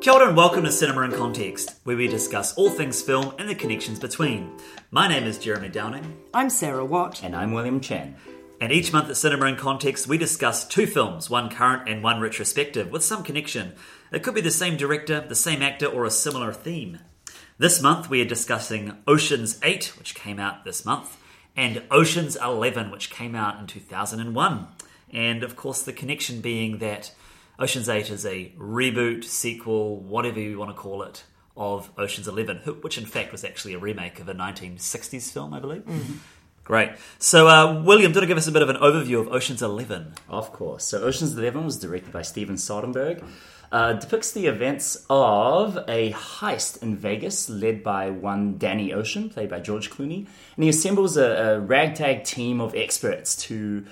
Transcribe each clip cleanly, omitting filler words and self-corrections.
Kia ora and welcome to Cinema in Context, where we discuss all things film and the connections between. My name is Jeremy Downing. I'm Sarah Watt. And I'm William Chan. And each month at Cinema in Context, we discuss two films, one current and one retrospective, with some connection. It could be the same director, the same actor, or a similar theme. This month, we are discussing Ocean's 8, which came out this month, and Ocean's 11, which came out in 2001. And, of course, the connection being that Ocean's 8 is a reboot, sequel, whatever you want to call it, of Ocean's 11, which in fact was actually a remake of a 1960s film, I believe. Mm-hmm. Great. So, William, do you give us a bit of an overview of Ocean's 11? Of course. So, Ocean's 11 was directed by Steven Soderbergh. Depicts the events of a heist in Vegas led by one Danny Ocean, played by George Clooney. And he assembles a ragtag team of experts to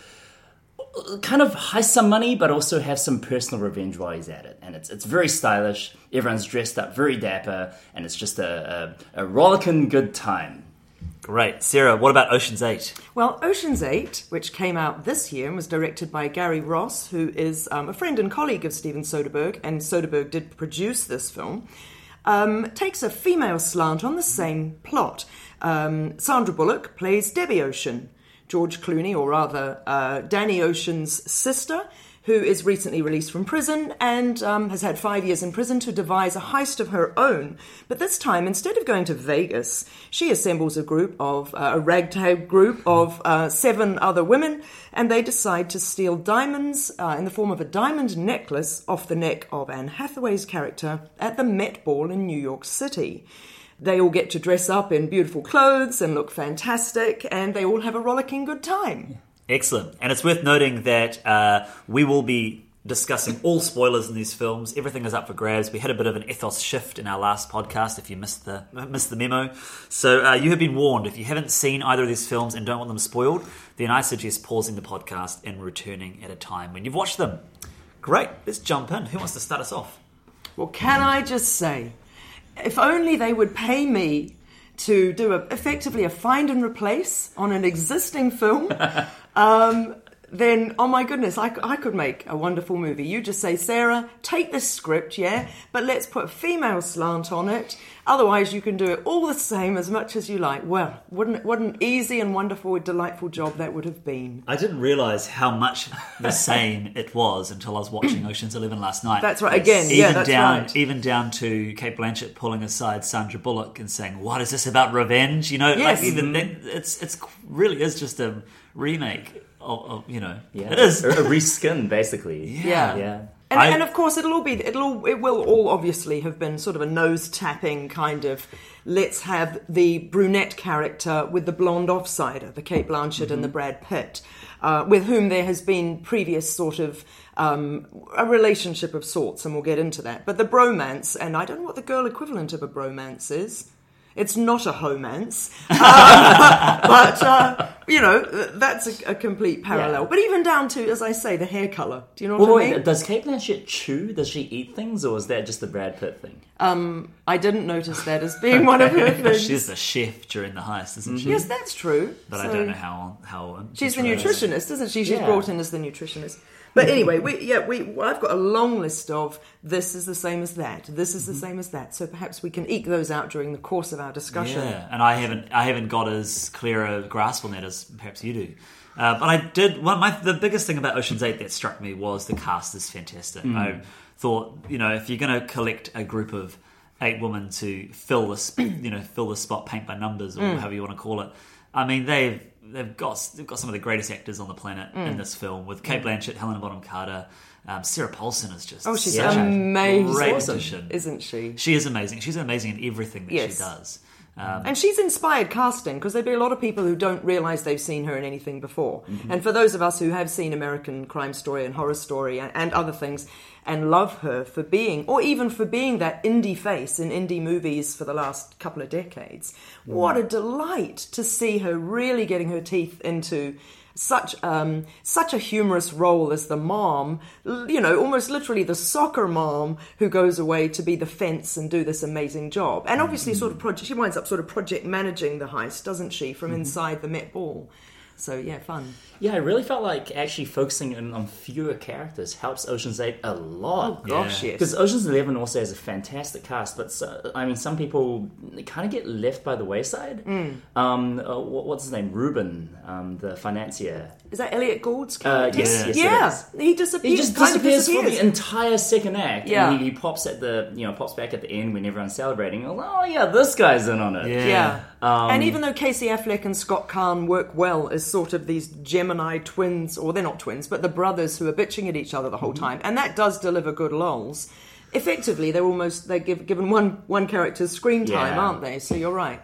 kind of heist some money, but also have some personal revenge while he's at it. And it's very stylish. Everyone's dressed up very dapper, and it's just a rollicking good time. Great. Sarah, what about Ocean's 8? Well, Ocean's 8, which came out this year and was directed by Gary Ross, who is a friend and colleague of Steven Soderbergh, and Soderbergh did produce this film, takes a female slant on the same plot. Sandra Bullock plays Debbie Ocean, George Clooney, or rather Danny Ocean's sister, who is recently released from prison and has had 5 years in prison to devise a heist of her own. But this time, instead of going to Vegas, she assembles a ragtag group of seven other women, and they decide to steal diamonds in the form of a diamond necklace off the neck of Anne Hathaway's character at the Met Ball in New York City. They all get to dress up in beautiful clothes and look fantastic, and they all have a rollicking good time. Excellent. And it's worth noting that we will be discussing all spoilers in these films. Everything is up for grabs. We had a bit of an ethos shift in our last podcast, if you missed the memo. So you have been warned. If you haven't seen either of these films and don't want them spoiled, then I suggest pausing the podcast and returning at a time when you've watched them. Great. Let's jump in. Who wants to start us off? Well, can I just say, if only they would pay me to do effectively a find and replace on an existing film, then, oh my goodness, I could make a wonderful movie. You just say, Sarah, take this script, yeah, but let's put a female slant on it. Otherwise, you can do it all the same as much as you like. Well, what an easy and wonderful, delightful job that would have been. I didn't realise how much the same it was until I was watching Ocean's 11 last night. That's right, again. Even down to Cate Blanchett pulling aside Sandra Bullock and saying, what is this about revenge? You know, yes. It's really is just a remake. It is a reskin, basically. Yeah. And of course, it will all obviously have been sort of a nose tapping kind of. Let's have the brunette character with the blonde offsider, the Cate Blanchett and the Brad Pitt, with whom there has been previous sort of a relationship of sorts, and we'll get into that. But the bromance, and I don't know what the girl equivalent of a bromance is. It's not a homance, but you know, that's a complete parallel. Yeah. But even down to, as I say, the hair colour. Do you know what I mean? Does Cate Blanchett chew? Does she eat things, or is that just the Brad Pitt thing? I didn't notice that as being one of her things. She's the chef during the heist, isn't she? Yes, that's true. But so, I don't know how she's the nutritionist, isn't she? She's brought in as the nutritionist. But anyway, I've got a long list of this is the same as that. This is the same as that. So perhaps we can eke those out during the course of our discussion. Yeah, and I haven't got as clear a grasp on that as perhaps you do. But I did. The biggest thing about Ocean's 8 that struck me was the cast is fantastic. I thought, you know, if you're going to collect a group of 8 women to fill this, you know, fill the spot, paint by numbers, or however you want to call it. I mean, They've got some of the greatest actors on the planet in this film, with Cate Blanchett, Helena Bonham Carter. Sarah Paulson is just she's such amazing. Great addition, isn't she? She is amazing. She's amazing in everything that she does. And she's inspired casting, because there'd be a lot of people who don't realise they've seen her in anything before. Mm-hmm. And for those of us who have seen American Crime Story and Horror Story and other things, and love her for being, or even for being that indie face in indie movies for the last couple of decades, what a delight to see her really getting her teeth into such a humorous role as the mom, you know, almost literally the soccer mom who goes away to be the fence and do this amazing job. And obviously she winds up sort of project managing the heist, doesn't she, from inside the Met Ball. So yeah, fun. Yeah, I really felt like actually focusing in on fewer characters helps Ocean's 8 a lot. Oh gosh, yeah. Yes. Because Ocean's 11 also has a fantastic cast, but so, I mean, some people kind of get left by the wayside. What's his name? Ruben, the financier. Is that Elliot Gould's character? Yes. Yeah. He disappears. He just disappears for the entire second act. Yeah. And he pops at the pops back at the end when everyone's celebrating. Oh yeah, this guy's in on it. Yeah. And even though Casey Affleck and Scott Caan work well as sort of these Gemini twins, or they're not twins, but the brothers who are bitching at each other the whole time, and that does deliver good lols. Effectively, they're given one character's screen time, aren't they? So you're right.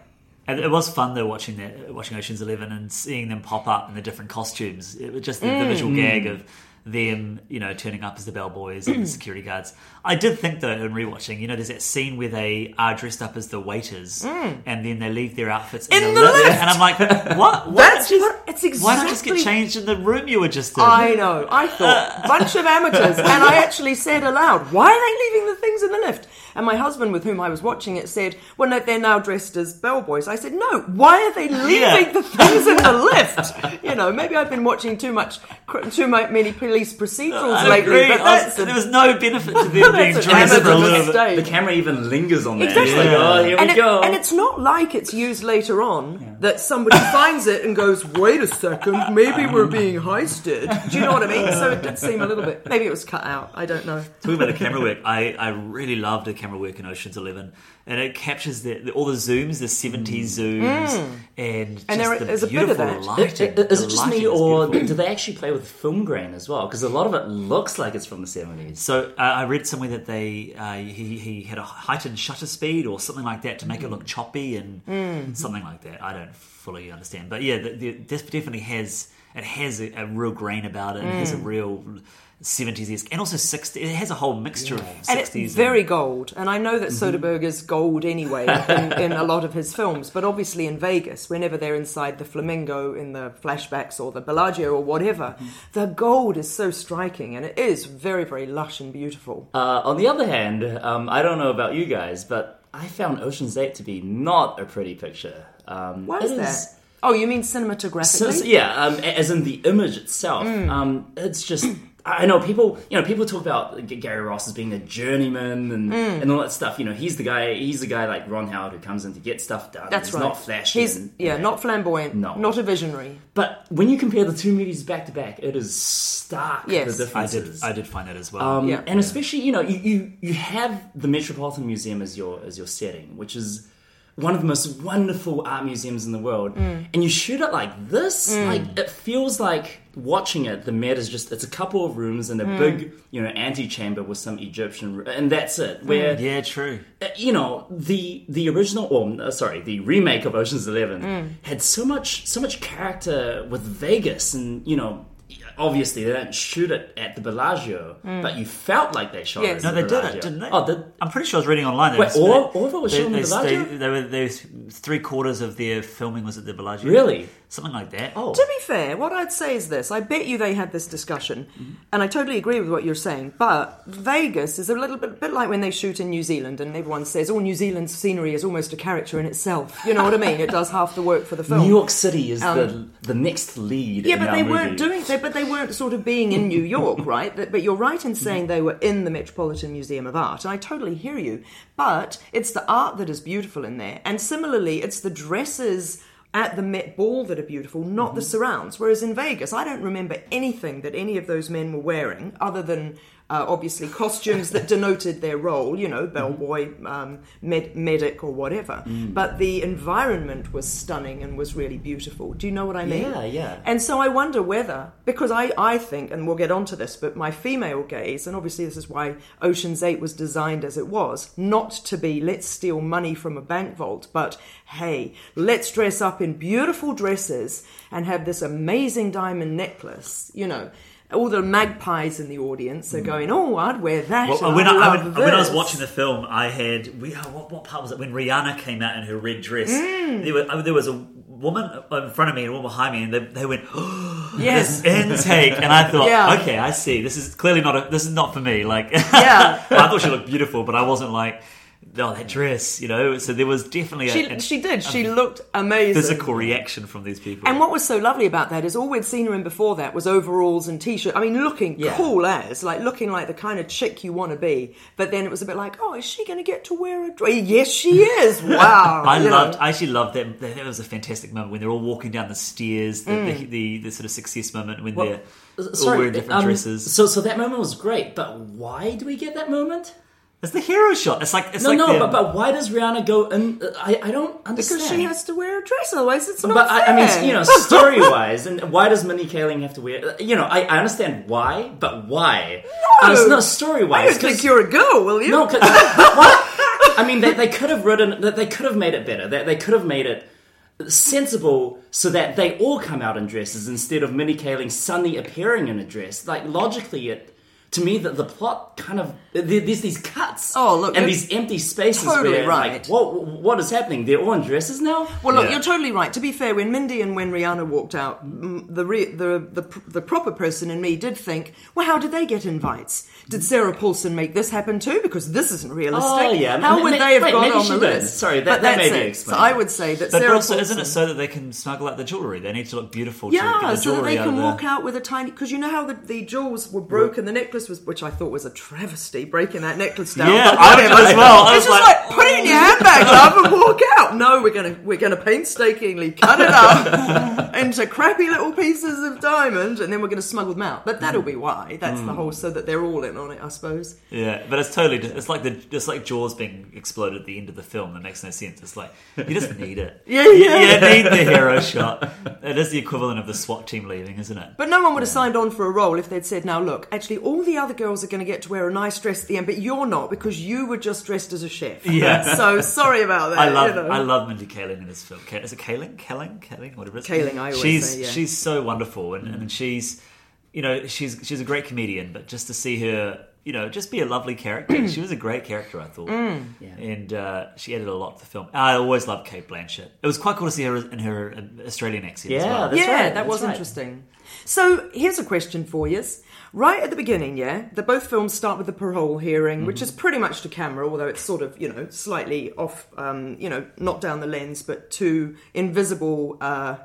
And it was fun though watching Ocean's 11 and seeing them pop up in the different costumes. It was just the visual gag of them, turning up as the bellboys and the security guards. I did think though, in rewatching, there's that scene where they are dressed up as the waiters, and then they leave their outfits in the lift. And I'm like, what? Why not just get changed in the room you were just in? I know. I thought bunch of amateurs, and I actually said aloud, why are they leaving the things in the lift? And my husband, with whom I was watching it, said, well, no, they're now dressed as bellboys. I said, no, why are they leaving the things in the lift? Maybe I've been watching too many police procedurals lately. But there was no benefit to them being dressed in the lift. The camera even lingers on that. Exactly. Like, here we go. And it's not like it's used later on that somebody finds it and goes, wait a second, maybe we're being heisted. Do you know what I mean? So it did seem a little bit, maybe it was cut out. I don't know. Talking about the camera work, I really loved the camera work in Ocean's 11, and it captures all the zooms, the 70s zooms, and just the beautiful lighting. Is it just me, or do they actually play with film grain as well? Because a lot of it looks like it's from the 70s. So I read somewhere that they he had a heightened shutter speed or something like that to make it look choppy and something like that. I don't fully understand, but yeah, this definitely has a real grain about it. It has a real 70s-esque, and also 60s. It has a whole mixture of 60s. And it's very gold, and I know that Soderbergh is gold anyway in a lot of his films, but obviously in Vegas, whenever they're inside the Flamingo in the flashbacks or the Bellagio or whatever, the gold is so striking, and it is very, very lush and beautiful. On the other hand, I don't know about you guys, but I found Ocean's 8 to be not a pretty picture. Why is that? Oh, you mean cinematographically? As in the image itself. It's just... I know people talk about Gary Ross as being a journeyman and all that stuff. He's the guy like Ron Howard who comes in to get stuff done. That's right. He's not flashy. He's not flamboyant. No. Not a visionary. But when you compare the two movies back to back, it is stark. Yes. The differences. I did find that as well. And especially, you have the Metropolitan Museum as your setting, which is one of the most wonderful art museums in the world. And you shoot it like this, like it feels like watching it, the Met is just, it's a couple of rooms in a big, antechamber with some Egyptian room, and that's it. Where yeah, true. The remake of Ocean's 11 had so much character with Vegas, and, obviously, they didn't shoot it at the Bellagio, but you felt like they shot it at the Bellagio. No, they did it, didn't they? Oh, I'm pretty sure I was reading online. All of it was shot at the Bellagio? They three-quarters of their filming was at the Bellagio. Really? Something like that. Oh. To be fair, what I'd say is this. I bet you they had this discussion, and I totally agree with what you're saying, but Vegas is a little bit like when they shoot in New Zealand, and everyone says, New Zealand's scenery is almost a character in itself. You know what I mean? It does half the work for the film. New York City is the next lead in our movie. But they weren't sort of being in New York, right? But you're right in saying they were in the Metropolitan Museum of Art, and I totally hear you. But it's the art that is beautiful in there. And similarly, it's the dresses at the Met Ball that are beautiful, not the surrounds. Whereas in Vegas, I don't remember anything that any of those men were wearing other than, obviously, costumes that denoted their role, bellboy, medic or whatever. But the environment was stunning and was really beautiful. Do you know what I mean? Yeah. And so I wonder whether, because I think, and we'll get onto this, but my female gaze, and obviously this is why Ocean's 8 was designed as it was, not to be, let's steal money from a bank vault, but, hey, let's dress up in beautiful dresses and have this amazing diamond necklace, All the magpies in the audience are going, oh, I'd wear that. Well, when I was watching the film, I had... What part was it? When Rihanna came out in her red dress, there was a woman in front of me and a woman behind me, and they went, oh, yes. This intake. And I thought, okay, I see. This is clearly not for me. Like, I thought she looked beautiful, but I wasn't like... oh, that dress, you know. So there was definitely she looked amazing. Physical reaction from these people. And what was so lovely about that is all we'd seen her in before that was overalls and t-shirt. I mean, looking cool as, like, looking like the kind of chick you want to be. But then it was a bit like, oh, is she going to get to wear a dress? Yes, she is. Wow. I actually loved that. That was a fantastic moment when they're all walking down the stairs, the sort of success moment when they're all wearing different dresses. So that moment was great, but why do we get that moment? It's the hero shot. But why does Rihanna go in? I don't understand. Because she has to wear a dress, otherwise it's not fair. I mean, you know, story-wise, and why does Mindy Kaling have to wear... You know, I understand why, but why? No! It's not story-wise. I don't think you're a girl, will you? No, why? I mean, they could have written... They could have made it better. They could have made it sensible so that they all come out in dresses instead of Mindy Kaling suddenly appearing in a dress. Like, logically, to me, the plot kind of... There's these cuts and these empty spaces where, like, what is happening? They're all in dresses now? Well, look, you're totally right. To be fair, when Mindy and when Rihanna walked out, the proper person in me did think, well, how did they get invites? Did Sarah Paulson make this happen too? Because this isn't realistic. Oh, yeah. How would they have gone on the list? Sorry, that may be explained. So I would say that Sarah Paulson... But also, isn't it so that they can smuggle out the jewellery? They need to look beautiful to get the jewellery out. Yeah, so that they can walk out with a tiny... Because you know how the jewels were broken, the necklace was... Which I thought was a travesty. Breaking that necklace down. Yeah, I did as well. It's just like put it in your handbag, love, and walk out. No, we're gonna painstakingly cut it up into crappy little pieces of diamond, and then we're gonna smuggle them out. But that'll be why. That's the whole, so that they're all in on it, I suppose. Yeah, but it's like Jaws being exploded at the end of the film. That makes no sense. It's like you just need it. You need the hero shot. It is the equivalent of the SWAT team leaving, isn't it? But no one would have signed on for a role if they'd said, "Now look, actually, all the other girls are going to get to wear a nice dress at the end, but you're not because you were just dressed as a chef." Yeah. So sorry about that. I love Mindy Kaling in this film. Is it Kaling? Kaling? Whatever it's called. Kaling, I always say, yeah. She's so wonderful, and she's, you know, she's a great comedian, but just to see her, you know, just be a lovely character. She was a great character, I thought. Yeah. And she added a lot to the film. I always loved Cate Blanchett. It was quite cool to see her in her Australian accent as well. That's right. Interesting. So here's a question for you. Right at the beginning, both films start with the parole hearing, which is pretty much to camera, although it's sort of, you know, slightly off, you know, not down the lens, but two invisible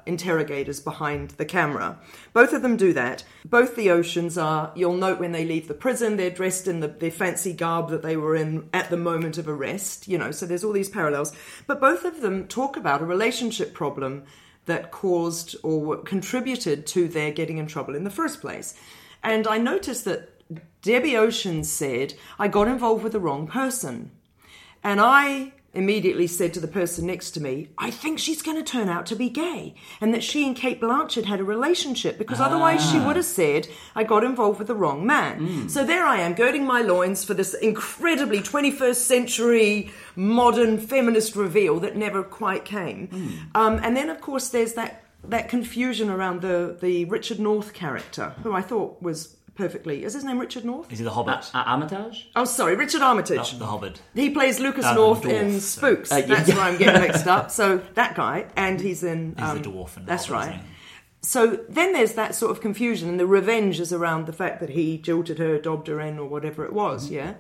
interrogators behind the camera. Both of them do that. Both the Oceans are, you'll note when they leave the prison, they're dressed in their fancy garb that they were in at the moment of arrest, you know, so there's all these parallels. But both of them talk about a relationship problem that caused or contributed to their getting in trouble in the first place. And I noticed that Debbie Ocean said, "I got involved with the wrong person." And I immediately said to the person next to me, "I think she's going to turn out to be gay and that she and Cate Blanchett had a relationship because otherwise she would have said, 'I got involved with the wrong man.'" So there I am girding my loins for this incredibly 21st century modern feminist reveal that never quite came. And then, of course, there's that confusion around the Richard North character, who I thought was perfectly... Is his name Richard North? Is he the Hobbit? Armitage? Oh, sorry, Richard Armitage. The Hobbit. He plays Lucas North in Spooks. So. That's where I'm getting mixed up. So that guy, and he's in... he's a dwarf in the Hobbit. That's right. So then there's that sort of confusion, and the revenge is around the fact that he jilted her, dobbed her in, or whatever it was, yeah?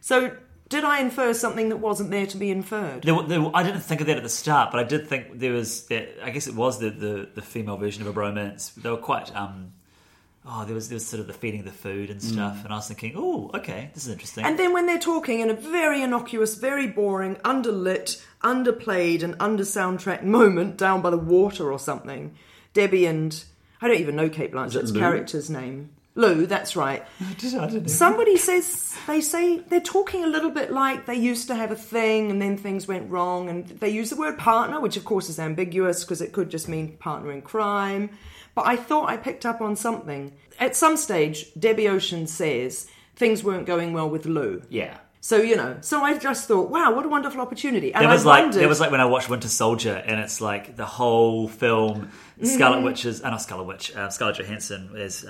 So... Did I infer something that wasn't there to be inferred? I didn't think of that at the start, but I did think there was... I guess it was the female version of a bromance. They were quite... there was sort of the feeding of the food and stuff, and I was thinking, oh, okay, this is interesting. And then when they're talking in a very innocuous, very boring, underlit, underplayed and under-soundtrack moment down by the water or something, Debbie and... I don't even know Cate Blanchett's character's name. Lou, that's right. I didn't Somebody says, they say, they're talking a little bit like they used to have a thing and then things went wrong. And they use the word partner, which of course is ambiguous because it could just mean partner in crime. But I thought I picked up on something. At some stage, Debbie Ocean says things weren't going well with Lou. Yeah. So, you know, so I just thought, wow, what a wonderful opportunity. And it was like when I watched Winter Soldier, and it's like the whole film, Scarlett Johansson is,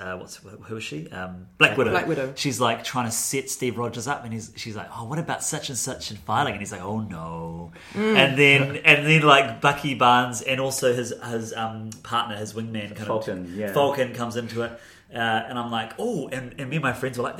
who is she? Black Widow. She's like trying to set Steve Rogers up, and she's like, "Oh, what about such and such in filing?" And he's like, "Oh no." And then like Bucky Barnes and also his partner, his wingman, kind of Falcon comes into it. And I'm like, oh, and me and my friends were like,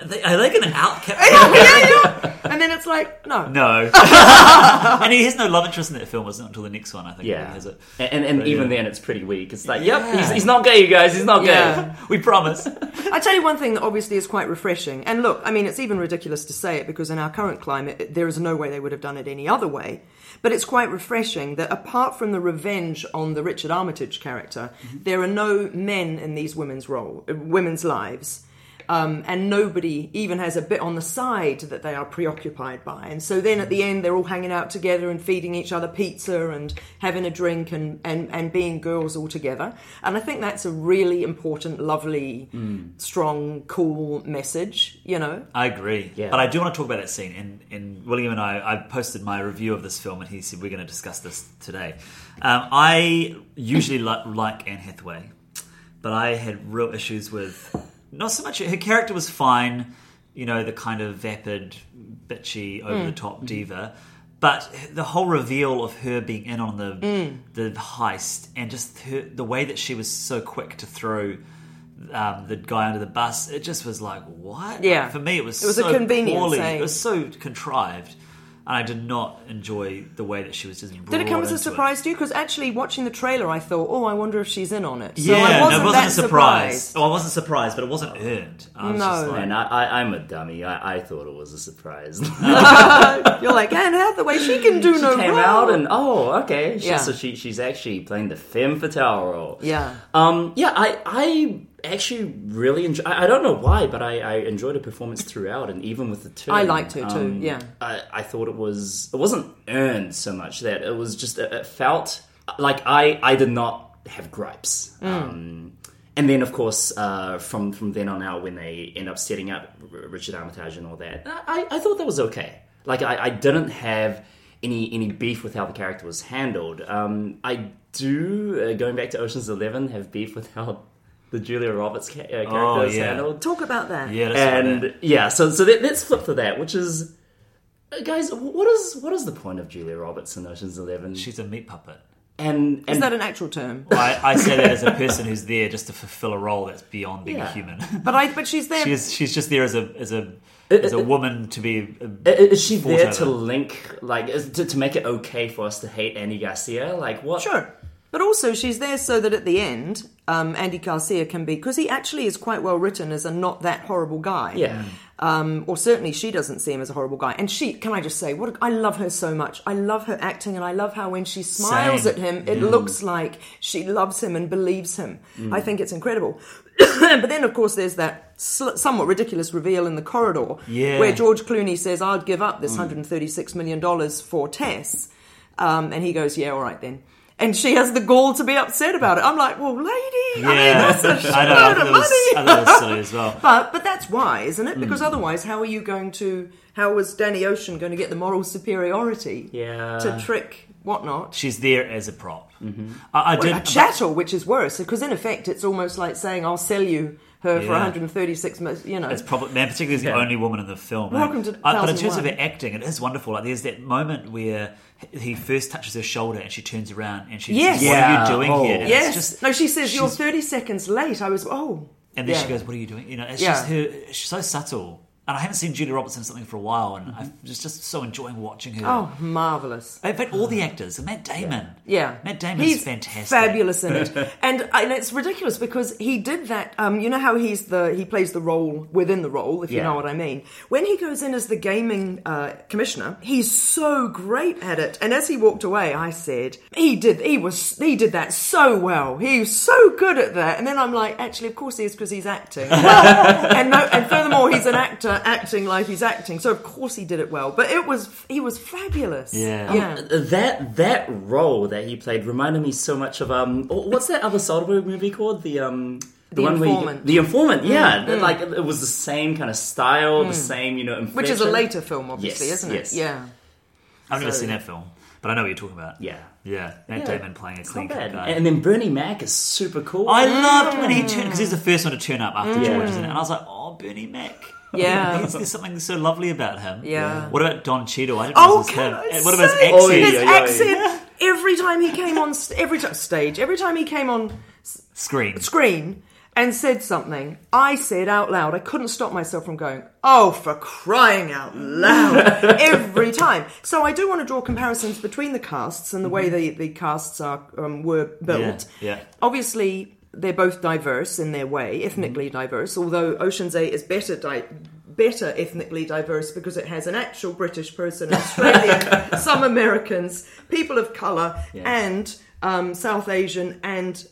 Are they going to out-kept? Yeah. And then it's like, no. And he has no love interest in that film, isn't it, until the next one, I think. Yeah. Has it. And even then, it's pretty weak. It's like, yep, he's not gay, you guys. He's not gay. We promise. I tell you one thing that obviously is quite refreshing. And look, I mean, it's even ridiculous to say it because in our current climate, there is no way they would have done it any other way. But it's quite refreshing that apart from the revenge on the Richard Armitage character, there are no men in these women's lives. And nobody even has a bit on the side that they are preoccupied by. And so then at the end, they're all hanging out together and feeding each other pizza and having a drink and being girls all together. And I think that's a really important, lovely, strong, cool message, you know? I agree. Yeah. But I do want to talk about that scene. And William and I posted my review of this film and he said, we're going to discuss this today. I usually like Anne Hathaway, but I had real issues with... Not so much. Her character was fine, you know, the kind of vapid, bitchy, over-the-top diva. But the whole reveal of her being in on the heist and just the way that she was so quick to throw the guy under the bus, it just was like, what? Yeah. Like, for me, it was so poorly. It was so contrived. And I did not enjoy the way that she was just brought. Did it come as a surprise to you? Because actually watching the trailer, I thought, oh, I wonder if she's in on it. So yeah, it wasn't a surprise. Oh, I wasn't surprised, but it wasn't earned. I'm a dummy. I thought it was a surprise. You're like, Anne Hathaway, she can do no wrong. She came out and, oh, okay. So she's actually playing the femme fatale role. Yeah. I actually really enjoy. I don't know why, but I enjoyed the performance throughout, and even with the turn, I liked her too. Yeah, I thought it wasn't earned so much that it was just. It felt like I did not have gripes. And then, of course, from then on out, when they end up setting up Richard Armitage and all that, I thought that was okay. Like I didn't have any beef with how the character was handled. I do going back to Ocean's 11 have beef with how the Julia Roberts character is handled. Talk about that. Yeah, so let's flip to that, which is, guys, what is the point of Julia Roberts in Ocean's 11? She's a meat puppet. And is that an actual term? Well, I say that as a person who's there just to fulfill a role that's beyond being human. But she's there. She's just there as a woman to be. Is she there to link, like, to make it okay for us to hate Andy Garcia? Like what? Sure. But also she's there so that at the end, Andy Garcia can be... Because he actually is quite well written as a not that horrible guy. Yeah. Or certainly she doesn't see him as a horrible guy. And she, can I just say, I love her so much. I love her acting and I love how when she smiles at him, it looks like she loves him and believes him. I think it's incredible. But then, of course, there's that somewhat ridiculous reveal in the corridor where George Clooney says, I'd give up this $136 million for Tess. And he goes, yeah, all right then. And she has the gall to be upset about it. I'm like, well, lady, that's a shitload of money. I thought it was silly as well. But that's why, isn't it? Because otherwise, how was Danny Ocean going to get the moral superiority to trick whatnot? She's there as a prop. Mm-hmm. A chattel, which is worse, because in effect, it's almost like saying, I'll sell you her for 136 million, you know. It's probably, man, particularly the only woman in the film. Welcome to 2001. But in terms of her acting, it is wonderful. Like, there's that moment where he first touches her shoulder and she turns around and she's like, what are you doing here? And it's just, no, she says, you're 30 seconds late. I was, And then she goes, what are you doing? You know, it's just her, she's so subtle. And I haven't seen Julia Roberts in something for a while, and I'm just so enjoying watching her. Oh, marvellous. In fact, all the actors. Matt Damon. Yeah. Matt Damon's fantastic. Fabulous in it. and it's ridiculous because he did that, you know how he plays the role within the role, if you know what I mean. When he goes in as the gaming commissioner, he's so great at it. And as he walked away, I said, he did that so well. He was so good at that. And then I'm like, actually, of course he is because he's acting. and furthermore, he's an actor. Acting like he's acting, so of course he did it well. But he was fabulous. Yeah, that role that he played reminded me so much of what's that other Soderbergh movie called? The Informant. The Informant. Yeah, like it was the same kind of style, the same inflection. Which is a later film, obviously, isn't it? Yes. Yeah, I've never seen that film, but I know what you're talking about. Yeah. Yeah, Matt Damon playing a clean cut guy. And then Bernie Mac is super cool. I loved when he turned, because he's the first one to turn up after George, isn't it? And I was like, oh, Bernie Mac. Yeah, there's something so lovely about him. Yeah. What about Don Cheadle? I didn't know his name. What about his accent? Every time he came on stage, every time he came on screen. and said something. I said out loud, I couldn't stop myself from going, oh, for crying out loud, every time. So I do want to draw comparisons between the casts and the way the casts are were built. Yeah. Obviously, they're both diverse in their way, ethnically diverse, although Ocean's 8 is better ethnically diverse because it has an actual British person, Australian, some Americans, people of colour, and South Asian and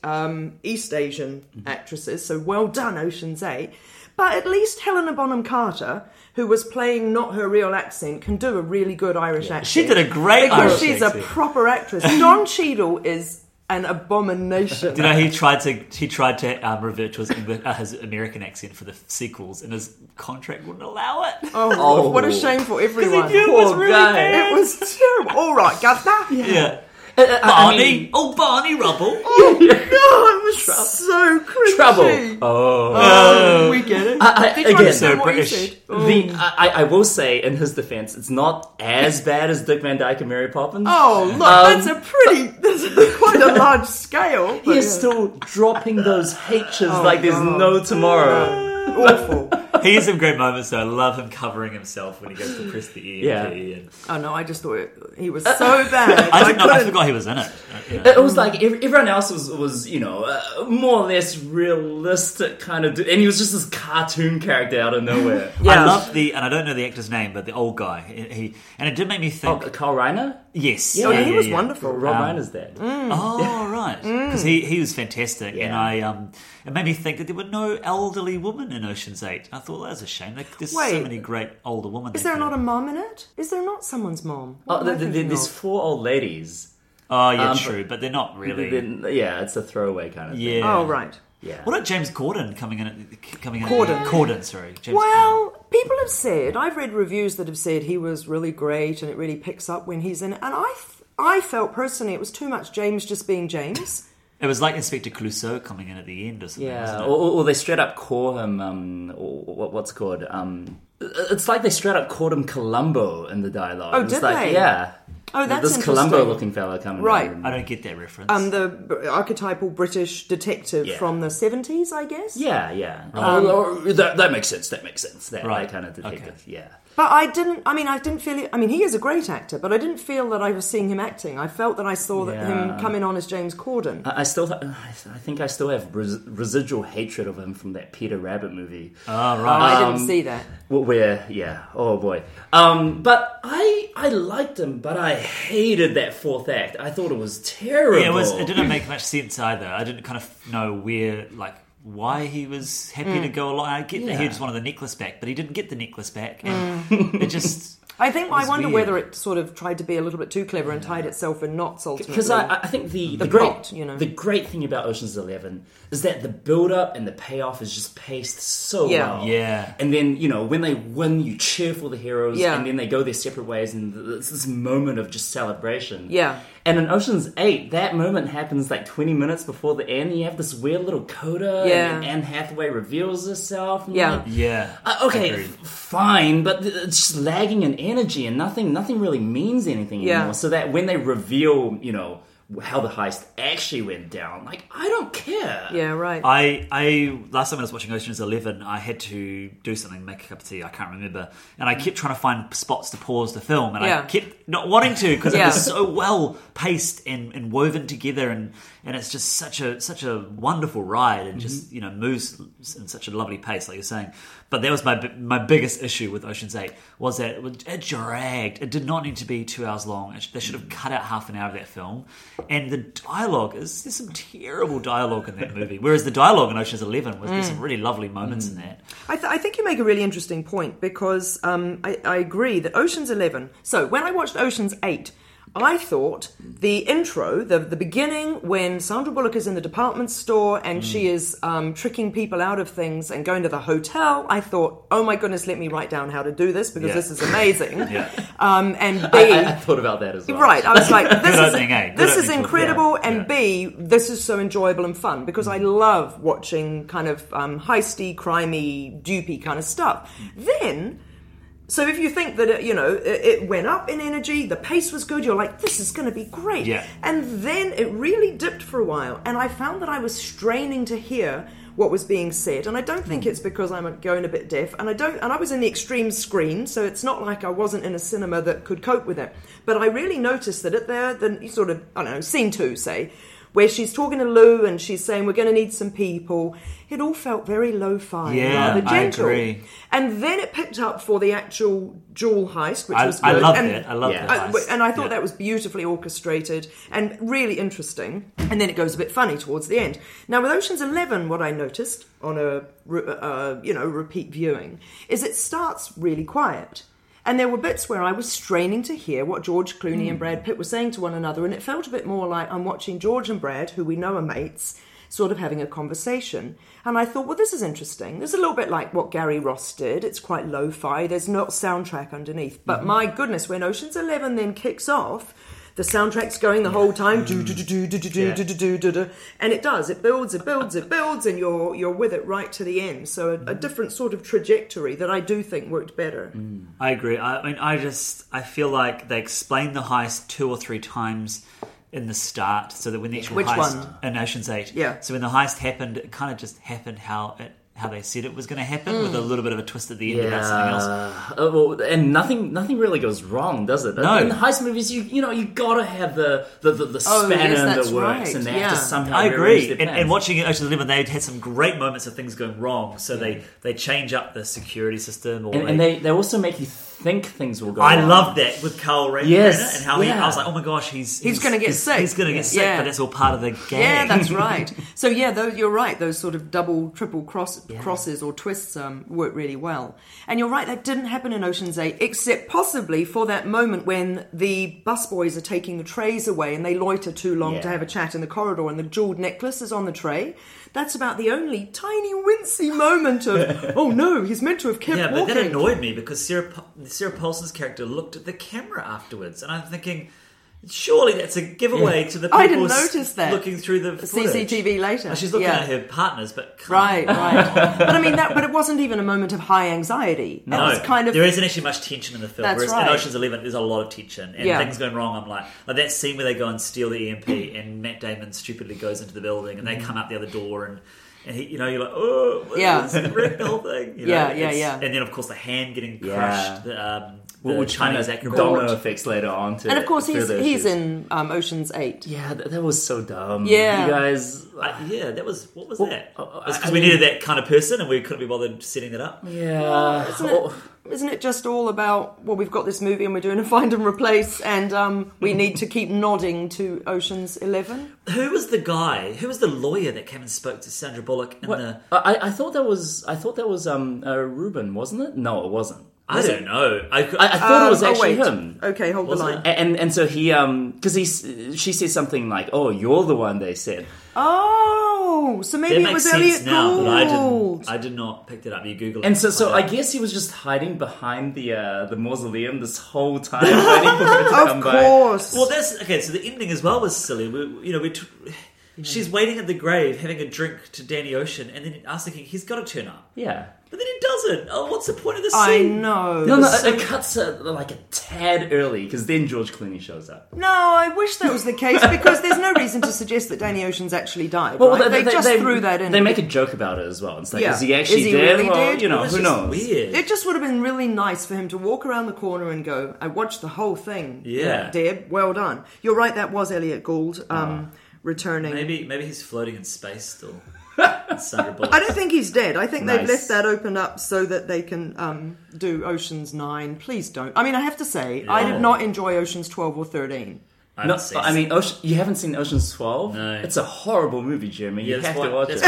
East Asian actresses. So well done, Ocean's 8. But at least Helena Bonham Carter, who was playing not her real accent, can do a really good Irish accent. She did a great Irish accent. Because she's a proper actress. Don Cheadle is an abomination. You know, he tried to revert to his American accent for the sequels, and his contract wouldn't allow it. Oh, what a shame for everyone. Because it was really bad. It was terrible. All right, Governor. Yeah. Barney Rubble. Oh, no, it was so cringy. Trouble. Oh, we get it. Again, so British. I will say, in his defense, it's not as bad as Dick Van Dyke and Mary Poppins. Oh, look, that's quite a large scale. He is still dropping those H's there's no tomorrow. Awful. He has some great moments, though. I love him covering himself when he goes to press the E. Yeah. And... Oh, no, I just thought he was so bad. I forgot he was in it. Yeah. It was like everyone else was you know, more or less realistic kind of... And he was just this cartoon character out of nowhere. Yeah. I love and I don't know the actor's name, but the old guy. And it did make me think... Oh, Carl Reiner? Yes. Yeah, he was wonderful. Rob Reiner's dad. Right. Because he was fantastic. Yeah. And it made me think that there were no elderly women in Ocean's 8. I thought, well, that's a shame. There's so many great older women. Is there not a mum in it? Is there not someone's mum? Oh, there's 4 old ladies. Oh, yeah, true. But they're not really. Yeah, it's a throwaway kind of thing. Oh, right. Yeah. What about James Corden coming in? James Corden. People have said, I've read reviews that have said he was really great and it really picks up when he's in it. And I felt personally it was too much James just being James. It was like Inspector Clouseau coming in at the end or something. Yeah, or they straight up call him, what's it called? It's like they straight up called him Columbo in the dialogue. Oh, did they? Yeah. Oh, that's interesting. This Columbo-looking fella coming in. I don't get that reference. The archetypal British detective from the 70s, I guess? Yeah. That makes sense. That kind of detective, But I didn't feel he is a great actor, but I didn't feel that I was seeing him acting. I felt that I saw him coming on as James Corden. I think I still have residual hatred of him from that Peter Rabbit movie. Oh, right. I didn't see that. But I liked him, but I hated that 4th act. I thought it was terrible. Yeah, it didn't make much sense either. I didn't kind of know where, why he was happy to go along. I get that he just wanted the necklace back, but he didn't get the necklace back. And it just... I wonder whether it sort of tried to be a little bit too clever and tied itself in knots ultimately. Because I think the great thing about Ocean's 11 is that the build-up and the payoff is just paced so well. Yeah. And then, you know, when they win, you cheer for the heroes, and then they go their separate ways, and it's this moment of just celebration. Yeah. And in Ocean's 8, that moment happens 20 minutes before the end. You have this weird little coda, and Anne Hathaway reveals herself. And fine, but it's just lagging in energy, and nothing really means anything anymore. So that when they reveal, you know, how the heist actually went down, I don't care. Yeah, right. I last time I was watching Ocean's 11, I had to do something, make a cup of tea, I can't remember, and I kept trying to find spots to pause the film, and I kept not wanting to because it was so well paced and woven together, and it's just such a wonderful ride, and just, you know, moves in such a lovely pace, like you're saying. But that was my biggest issue with Ocean's 8, was that it dragged. It did not need to be 2 hours long. They should have cut out half an hour of that film. And the dialogue there's some terrible dialogue in that movie. Whereas the dialogue in Ocean's 11 was there's some really lovely moments in that. I think you make a really interesting point, because I agree that Ocean's 11. So when I watched Ocean's 8, I thought the intro, the beginning, when Sandra Bullock is in the department store and she is tricking people out of things and going to the hotel, I thought, oh my goodness, let me write down how to do this, because this is amazing. And B... I thought about that as well. Right, I was like, this is incredible, and B, this is so enjoyable and fun, because I love watching kind of heisty, crimey, dupey kind of stuff. Then... So if you think that, it went up in energy, the pace was good, you're like, this is going to be great. Yeah. And then it really dipped for a while. And I found that I was straining to hear what was being said. And I don't think it's because I'm going a bit deaf, and I was in the extreme screen, so it's not like I wasn't in a cinema that could cope with it. But I really noticed that at the sort of, I don't know, scene two, say, where she's talking to Lou and she's saying, we're going to need some people. It all felt very lo-fi, rather gentle. I agree. And then it picked up for the actual jewel heist, which was good. I loved it. And I thought that was beautifully orchestrated and really interesting. And then it goes a bit funny towards the end. Now, with Ocean's 11, what I noticed on a repeat viewing is it starts really quiet. And there were bits where I was straining to hear what George Clooney and Brad Pitt were saying to one another, and it felt a bit more like I'm watching George and Brad, who we know are mates, sort of having a conversation. And I thought, well, this is interesting. This is a little bit like what Gary Ross did. It's quite lo-fi. There's no soundtrack underneath. But my goodness, when Ocean's 11 then kicks off, the soundtrack's going the whole time, and it does. It builds, and you're with it right to the end. So a different sort of trajectory that I do think worked better. I agree. I feel like they explain the heist 2 or 3 times in the start, so that when the actual heist in Ocean's 8, so when the heist happened, it kind of just happened how they said it was going to happen, with a little bit of a twist at the end about something else. Well, and nothing really goes wrong, does it? No. In the heist movies, you gotta have the spanner that works, and they have to somehow. I agree. And watching Ocean's 11, they had some great moments of things going wrong. So they change up the security system, and they also make you think things will go wrong. I love that with Carl Reiner and how he, I was like, oh my gosh, he's going to get sick. He's going to get sick, but that's all part of the game. Yeah, that's right. So you're right. Those sort of double, triple crosses or twists work really well. And you're right, that didn't happen in Ocean's 8, except possibly for that moment when the busboys are taking the trays away and they loiter too long to have a chat in the corridor, and the jeweled necklace is on the tray. That's about the only tiny, wincy moment of, oh no, he's meant to have kept walking. Yeah, but that annoyed me because Sarah Paulson's character looked at the camera afterwards, and I'm thinking, surely that's a giveaway to the people. I didn't notice that. Looking through the footage. CCTV later. Oh, she's looking at her partners, but right. But I mean, but it wasn't even a moment of high anxiety. No, was kind of, there isn't actually much tension in the film. Whereas in Ocean's 11, there's a lot of tension and things going wrong. I'm like that scene where they go and steal the EMP, and Matt Damon stupidly goes into the building, and they come out the other door, and he, you're like, oh, it's the red bell thing. And then of course the hand getting crushed. The Chinese domino effects later on too. And of course he's in Ocean's 8. Yeah, that was so dumb. Yeah, you guys. What was that? Because we needed that kind of person, and we couldn't be bothered setting that up. Yeah, isn't it just all about, well, we've got this movie and we're doing a find and replace, and we need to keep nodding to Ocean's 11? Who was the guy? Who was the lawyer that came and spoke to Sandra Bullock? I thought that was Ruben, wasn't it? No, it wasn't. I don't know. I thought it was actually him. Okay, hold the line. And so he, because she said something like, "Oh, you're the one," they said. Oh, so maybe it was Elliot Gould. I did not pick it up. You Google it. And so I guess he was just hiding behind the mausoleum this whole time, waiting for her to come by. Of course. Well, that's okay. So the ending as well was silly. She's waiting at the grave, having a drink to Danny Ocean, and then I was thinking, he's got to turn up. Yeah. But then he doesn't. Oh, what's the point of the scene? I know. It cuts like a tad early, because then George Clooney shows up. No, I wish that was the case, because there's no reason to suggest that Danny Ocean's actually died. Well, right? they threw that in. They make a joke about it as well. It's like, is he actually dead? Really dead? Who knows? Weird. It just would have been really nice for him to walk around the corner and go, I watched the whole thing. Yeah. Deb, well done. You're right, that was Elliot Gould returning. Maybe he's floating in space still. I don't think he's dead. I think they've left that open up so that they can do Ocean's 9. Please don't. I mean, I have to say, I did not enjoy Ocean's 12 or 13. You haven't seen Ocean's 12? No. It's a horrible movie, Jeremy. You have to watch it.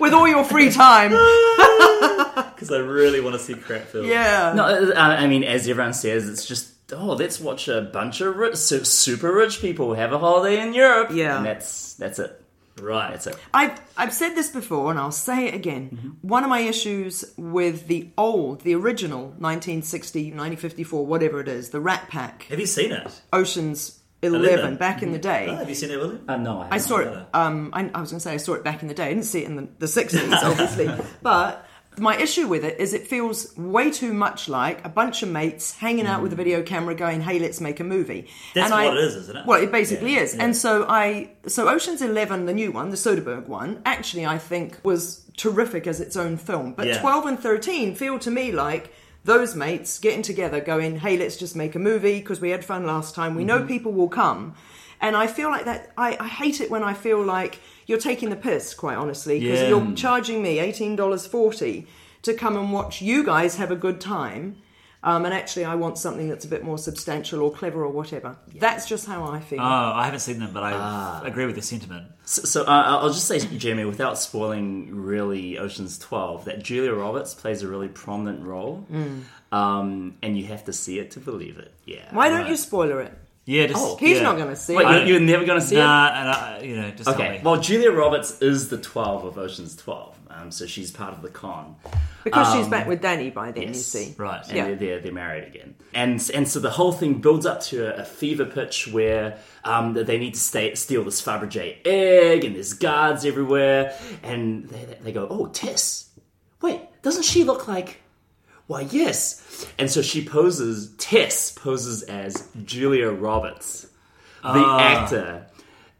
With all your free time. Because I really want to see crap films. Yeah. No, I mean, as everyone says, it's just, let's watch a bunch of super rich people have a holiday in Europe. Yeah. And that's it. Right, that's it. I've said this before, and I'll say it again. Mm-hmm. One of my issues with the original 1960, 1954, whatever it is, the Rat Pack. Have you seen it? Ocean's 11, back in the day. Oh, have you seen it, William? No, I haven't. I saw it. I was going to say I saw it back in the day. I didn't see it in the 60s, obviously. But My issue with it is it feels way too much like a bunch of mates hanging out with a video camera going, hey, let's make a movie. That's what it is, isn't it? Well, it basically is. Yeah. And so Ocean's 11, the new one, the Soderbergh one, actually I think was terrific as its own film. But 12 and 13 feel to me like those mates getting together going, hey, let's just make a movie because we had fun last time. We know people will come. And I feel like that, I hate it when I feel like you're taking the piss, quite honestly, because you're charging me $18.40 to come and watch you guys have a good time. And actually, I want something that's a bit more substantial or clever or whatever. Yeah. That's just how I feel. Oh, I haven't seen them, but I agree with the sentiment. So I'll just say, Jeremy, without spoiling really Ocean's 12, that Julia Roberts plays a really prominent role, and you have to see it to believe it. Yeah. Why don't you spoiler it? Yeah, just... Oh, he's not going to see it. Wait, you're never going to see it? Nah, just tell me. Well, Julia Roberts is the 12 of Ocean's 12, so she's part of the con. Because she's back with Danny by then, you see. Right. And they're married again. And so the whole thing builds up to a fever pitch where they need to steal this Fabergé egg, and there's guards everywhere, and they go, oh, Tess, wait, doesn't she look like... Why, yes. And so Tess poses as Julia Roberts, the actor,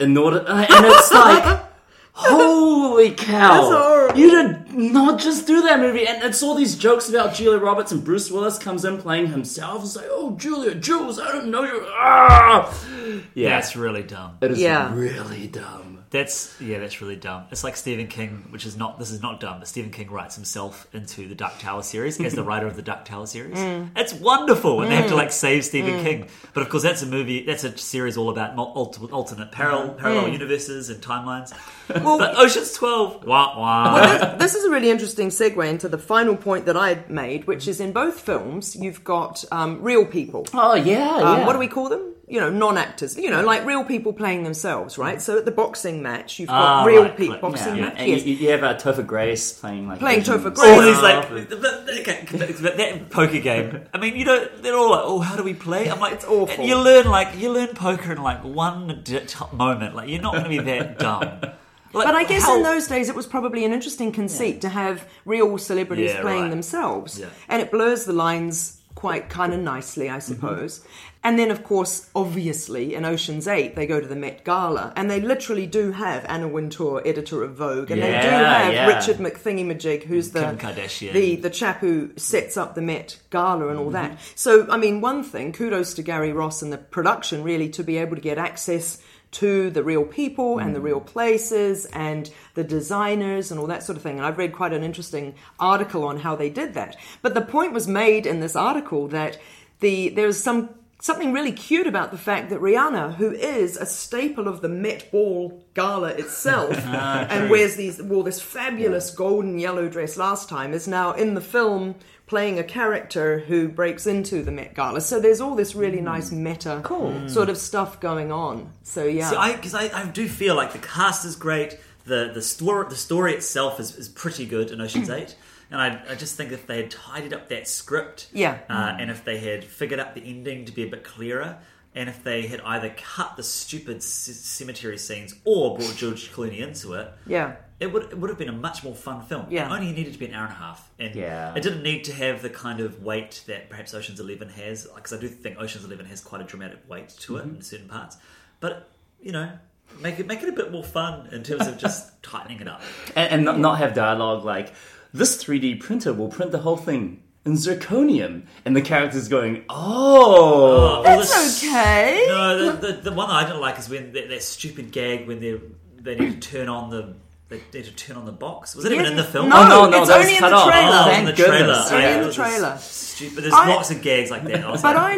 in order... And it's like, holy cow. You did not just do that movie. And it's all these jokes about Julia Roberts, and Bruce Willis comes in playing himself. It's like, oh, Jules, I don't know you. Yeah, that's really dumb. It is really dumb. That's really dumb. It's like Stephen King, this is not dumb, but Stephen King writes himself into the Dark Tower series as the writer of the Dark Tower series. It's wonderful, and they have to save Stephen King. But of course, that's a series all about alternate parallel universes and timelines. Well, but Ocean's 12, wah wah. Well, this is a really interesting segue into the final point that I had made, which is in both films you've got real people. Oh yeah. What do we call them? Non-actors, like real people playing themselves, right? So at the boxing match, you've got real people. Boxing match, and you have Topher Grace playing Topher Grace. All these that poker game. I mean, they're all like, oh, how do we play? I'm like, it's awful. You learn poker in one moment. Like, you're not going to be that dumb. But I guess in those days it was probably an interesting conceit to have real celebrities playing themselves, and it blurs the lines quite kind of nicely, I suppose. And then, of course, obviously, in Ocean's 8, they go to the Met Gala. And they literally do have Anna Wintour, editor of Vogue. And they do have Richard McThingamajig, who's the chap who sets up the Met Gala and all that. So, I mean, one thing, kudos to Gary Ross and the production, really, to be able to get access to the real people and the real places and the designers and all that sort of thing. And I've read quite an interesting article on how they did that. But the point was made in this article that there's something really cute about the fact that Rihanna, who is a staple of the Met Ball Gala itself, and wore this fabulous golden yellow dress last time, is now in the film playing a character who breaks into the Met Gala. So there's all this really nice meta sort of stuff going on. So yeah, because I do feel like the cast is great. The story itself is pretty good in Ocean's 8. And I just think if they had tidied up that script, and if they had figured out the ending to be a bit clearer, and if they had either cut the stupid cemetery scenes or brought George Clooney into it, it would have been a much more fun film. Yeah. It only needed to be an hour and a half. And it didn't need to have the kind of weight that perhaps Ocean's 11 has, because I do think Ocean's 11 has quite a dramatic weight to it in certain parts. But, make it a bit more fun in terms of just tightening it up. And not have dialogue like... This 3D printer will print the whole thing in zirconium. And the character's going, oh. That's okay. No, the one I don't like is when that stupid gag when they need to turn on the... They need to turn on the box. Was it even in the film? No, it's only in the trailer. Stupid. There's lots of gags like that. I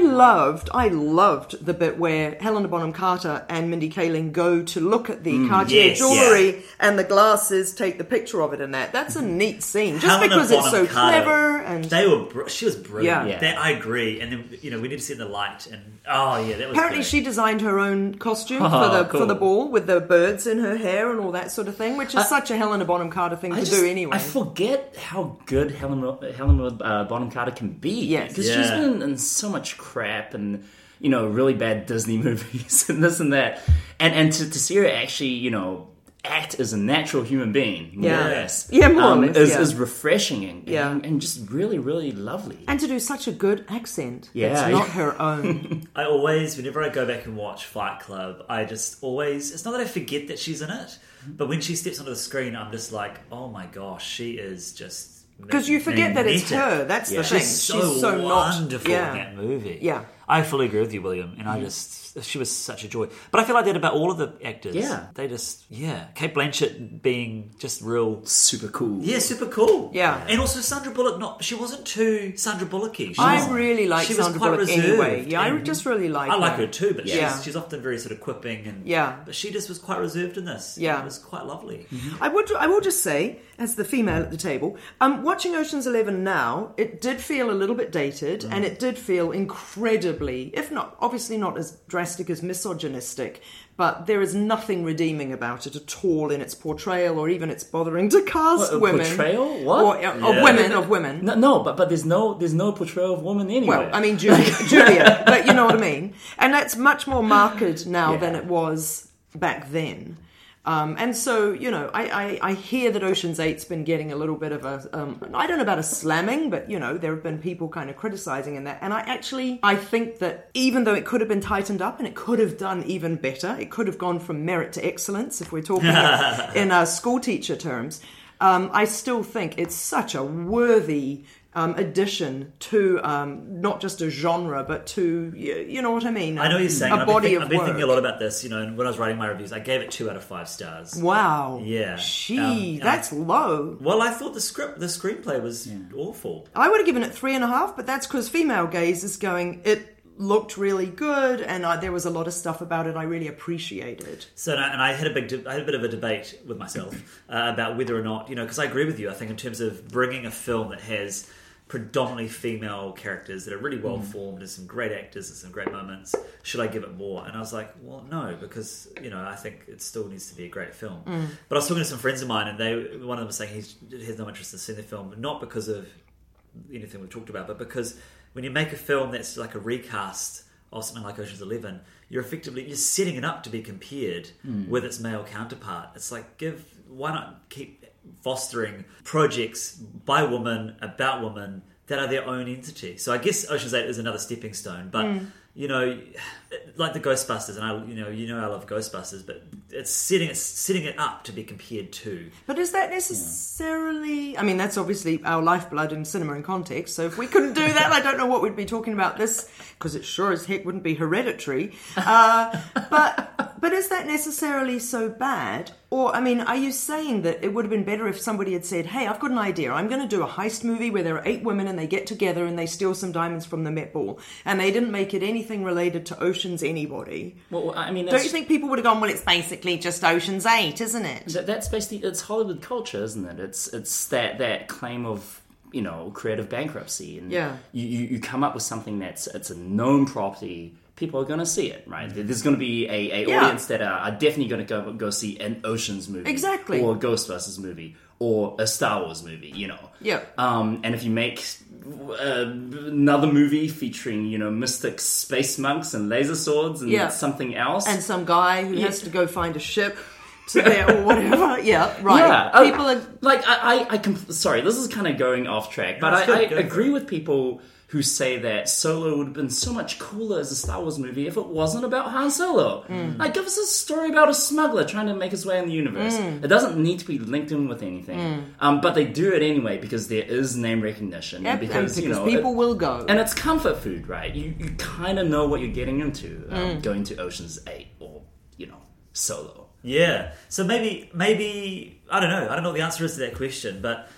loved the bit where Helena Bonham Carter and Mindy Kaling go to look at the Cartier jewellery and the glasses, take the picture of it and that. That's a neat scene. Just Helena because Bonham it's so Carter, clever. And she was brilliant. Yeah. That I agree. And then, we need to see the light. And that was apparently great. She designed her own costume for the ball with the birds in her hair and all that sort of thing, which is such a Helena Bonham Carter thing to do anyway. I forget how good Helena Bonham Carter can be. Yes. Because she's been in so much crap and, really bad Disney movies and this and that. And to see her actually, act as a natural human being, more or less. Yeah, more or less. Is refreshing and just really, really lovely. And to do such a good accent. Yeah. It's not her own. I always, whenever I go back and watch Fight Club, I just always, it's not that I forget that she's in it, but when she steps onto the screen, I'm just like, oh my gosh, she is just... Because you forget that it's her. That's the thing. She's so wonderful in that movie. Yeah. I fully agree with you, William. And she was such a joy. But I feel like that about all of the actors. Yeah. They just, Cate Blanchett being just real... Super cool. Yeah, super cool. Yeah. And also Sandra Bullock, she wasn't too Sandra Bullocky. I really like Sandra Bullock anyway. Yeah, I just really like her. I like her too, but she's often very sort of quipping. And, but she just was quite reserved in this. Yeah. It was quite lovely. Mm-hmm. I will just say, as the female at the table, watching Ocean's 11 now, it did feel a little bit dated and it did feel incredible. If not, obviously not as drastic as misogynistic, but there is nothing redeeming about it at all in its portrayal or even its bothering to cast women. Portrayal? What? Of women. No, but there's no portrayal of women anywhere. Well, I mean, Julia, but you know what I mean. And that's much more marked now than it was back then. And so, you know, I hear that Ocean's 8's been getting a little bit of a, I don't know about a slamming, but, you know, there have been people kind of criticising in that. And I think that even though it could have been tightened up and it could have done even better, it could have gone from merit to excellence, if we're talking in our school teacher terms, I still think it's such a worthy addition to not just a genre, but to, you know what I mean? I know what you're saying. I've been thinking a lot about this, you know, and when I was writing my reviews, I gave it 2 out of 5 stars. Wow. Yeah. That's low. Well, I thought the screenplay was awful. I would have given it 3.5, but that's because female gaze is going, it looked really good, and there was a lot of stuff about it I really appreciated. So, and I had a bit of a debate with myself about whether or not, you know, because I agree with you, I think in terms of bringing a film that has predominantly female characters that are really well formed and some great actors and some great moments, should I give it more? And I was like, well, no, because, you know, I think it still needs to be a great film. But I was talking to some friends of mine, and one of them was saying he has no interest in seeing the film, not because of anything we've talked about, but because when you make a film that's like a recast or something like Ocean's 11, you're effectively, you're setting it up to be compared with its male counterpart. It's like, why not keep fostering projects by women, about women, that are their own entity? So I guess Ocean's 8 is another stepping stone, but you know, like the Ghostbusters, and I love Ghostbusters, but it's setting it up to be compared to. But is that necessarily? Yeah. I mean, that's obviously our lifeblood in cinema and context. So if we couldn't do that, I don't know what we'd be talking about this, because it sure as heck wouldn't be Hereditary. But is that necessarily so bad? Or, I mean, are you saying that it would have been better if somebody had said, hey, I've got an idea. I'm going to do a heist movie where there are 8 women and they get together and they steal some diamonds from the Met Ball. And they didn't make it anything related to Ocean's anybody. Well, I mean... Don't you think people would have gone, well, it's basically just Ocean's 8, isn't it? That's basically... It's Hollywood culture, isn't it? It's that claim of... you know, creative bankruptcy, and you come up with something that's a known property. People are going to see it, right? There's going to be a audience that are definitely going to go see an Ocean's movie, exactly, or a Ghostbusters movie, or a Star Wars movie. You know, and if you make another movie featuring, you know, mystic space monks and laser swords and something else, and some guy who has to go find a ship. To there or whatever, people are like, sorry, this is kind of going off track, but I agree with people who say that Solo would have been so much cooler as a Star Wars movie if it wasn't about Han Solo. Like, give us a story about a smuggler trying to make his way in the universe. It doesn't need to be linked in with anything. But they do it anyway because there is name recognition. Yep. Because you know, people will go. And it's comfort food, right? You kind of know what you're getting into, going to Ocean's 8 or, you know, Solo. Yeah, so maybe I don't know what the answer is to that question, but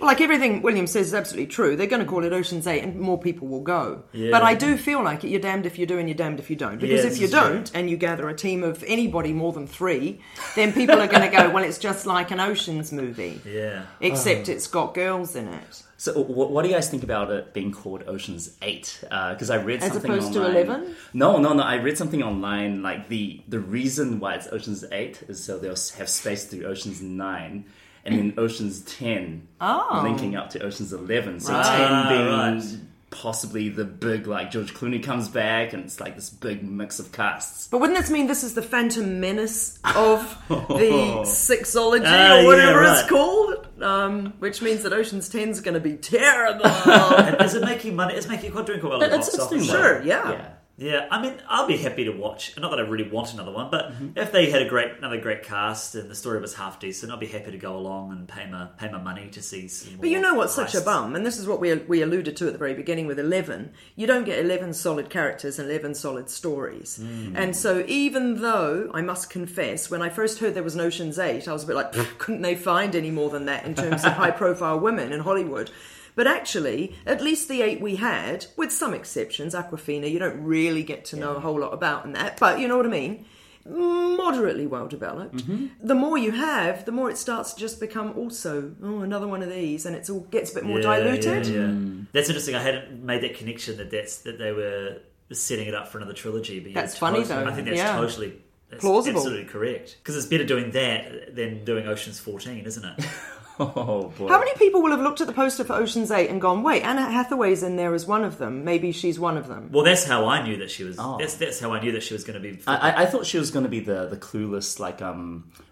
like everything William says is absolutely true. They're going to call it Ocean's 8 and more people will go. Yeah. But I do feel like it, you're damned if you do and you're damned if you don't. Because if you don't and you gather a team of anybody more than 3, then people are going to go, well, it's just like an Ocean's movie. Yeah. Except it's got girls in it. So what do you guys think about it being called Ocean's 8? Because I read something online. As opposed to 11? No. I read something online, like the reason why it's Ocean's 8 is so they'll have space through Ocean's 9 and then Ocean's 10 linking up to Ocean's 11. So 10 being... Right. possibly the big, like, George Clooney comes back, and it's like this big mix of casts. But wouldn't this mean this is the Phantom Menace of the Sixology or whatever it's called? Which means that Ocean's 10 is going to be terrible. Is it making money? It's making quite doing quite well. It's sure, yeah. Yeah, I mean, I'll be happy to watch. Not that I really want another one, but if they had another great cast and the story was half decent, I'll be happy to go along and pay my money to see some more. But you know what's such a bum, and this is what we alluded to at the very beginning with 11. You don't get 11 solid characters and 11 solid stories. Mm. And so even though, I must confess, when I first heard there was an Ocean's 8, I was a bit like, couldn't they find any more than that in terms of high-profile women in Hollywood? But actually, at least the 8 we had, with some exceptions, Awkwafina, you don't really get to know a whole lot about in that, but you know what I mean? Moderately well-developed. Mm-hmm. The more you have, the more it starts to just become also, another one of these, and it all gets a bit more diluted. Yeah. Mm. That's interesting. I hadn't made that connection that they were setting it up for another trilogy. But that's funny, though. I think that's totally... plausible. Absolutely correct. Because it's better doing that than doing Ocean's 14, isn't it? Oh, boy. How many people will have looked at the poster for Ocean's 8 and gone, wait, Anne Hathaway's in there as one of them. Maybe she's one of them. Well, that's how I knew that she was... Oh. That's how I knew that she was going to be... I thought she was going to be the clueless, like...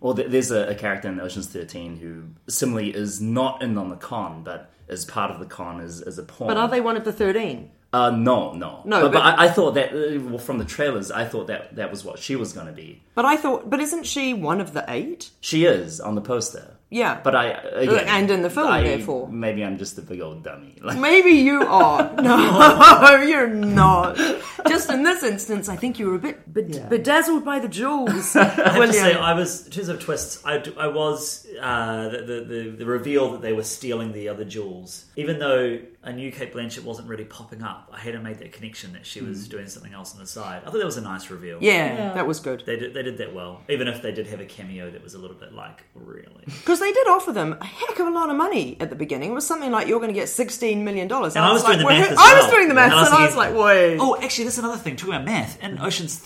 Well, there's a character in Ocean's 13 who similarly is not in on the con, but is part of the con as a pawn. But are they one of the 13? No. But I thought that, from the trailers, I thought that was what she was going to be. But isn't she one of the 8? She is, on the poster. Yeah. But and in the film, therefore. Maybe I'm just a big old dummy. Like. Maybe you are. No, you're not. Just in this instance, I think you were a bit bedazzled by the jewels. I have to say, I was, in terms of twists, I was, the reveal that they were stealing the other jewels. Even though I knew Cate Blanchett wasn't really popping up, I hadn't made that connection that she was doing something else on the side. I thought that was a nice reveal. Yeah, that was good. They did that well. Even if they did have a cameo that was a little bit like, really? They did offer them a heck of a lot of money at the beginning. It was something like, you're going to get $16 million. And I was doing the math as well. I was doing the math, and I was like, wait. Oh, actually, that's another thing. Talking about math, in Ocean's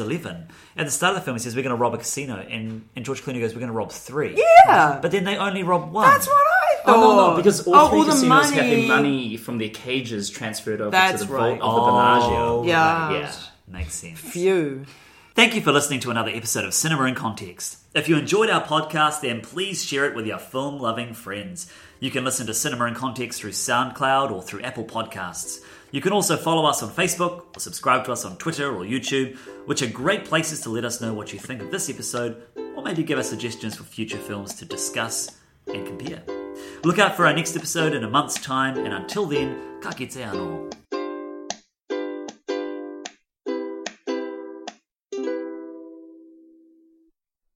11, at the start of the film, he says, we're going to rob a casino, and George Clooney goes, we're going to rob 3. Yeah. But then they only rob 1. That's what I thought. Oh, no, because all 3 casinos have their money from their cages transferred over to the vault of the Bellagio. Yeah. Right. Yeah. Makes sense. Phew. Thank you for listening to another episode of Cinema in Context. If you enjoyed our podcast, then please share it with your film-loving friends. You can listen to Cinema in Context through SoundCloud or through Apple Podcasts. You can also follow us on Facebook or subscribe to us on Twitter or YouTube, which are great places to let us know what you think of this episode, or maybe give us suggestions for future films to discuss and compare. Look out for our next episode in a month's time, and until then, ka kite anō.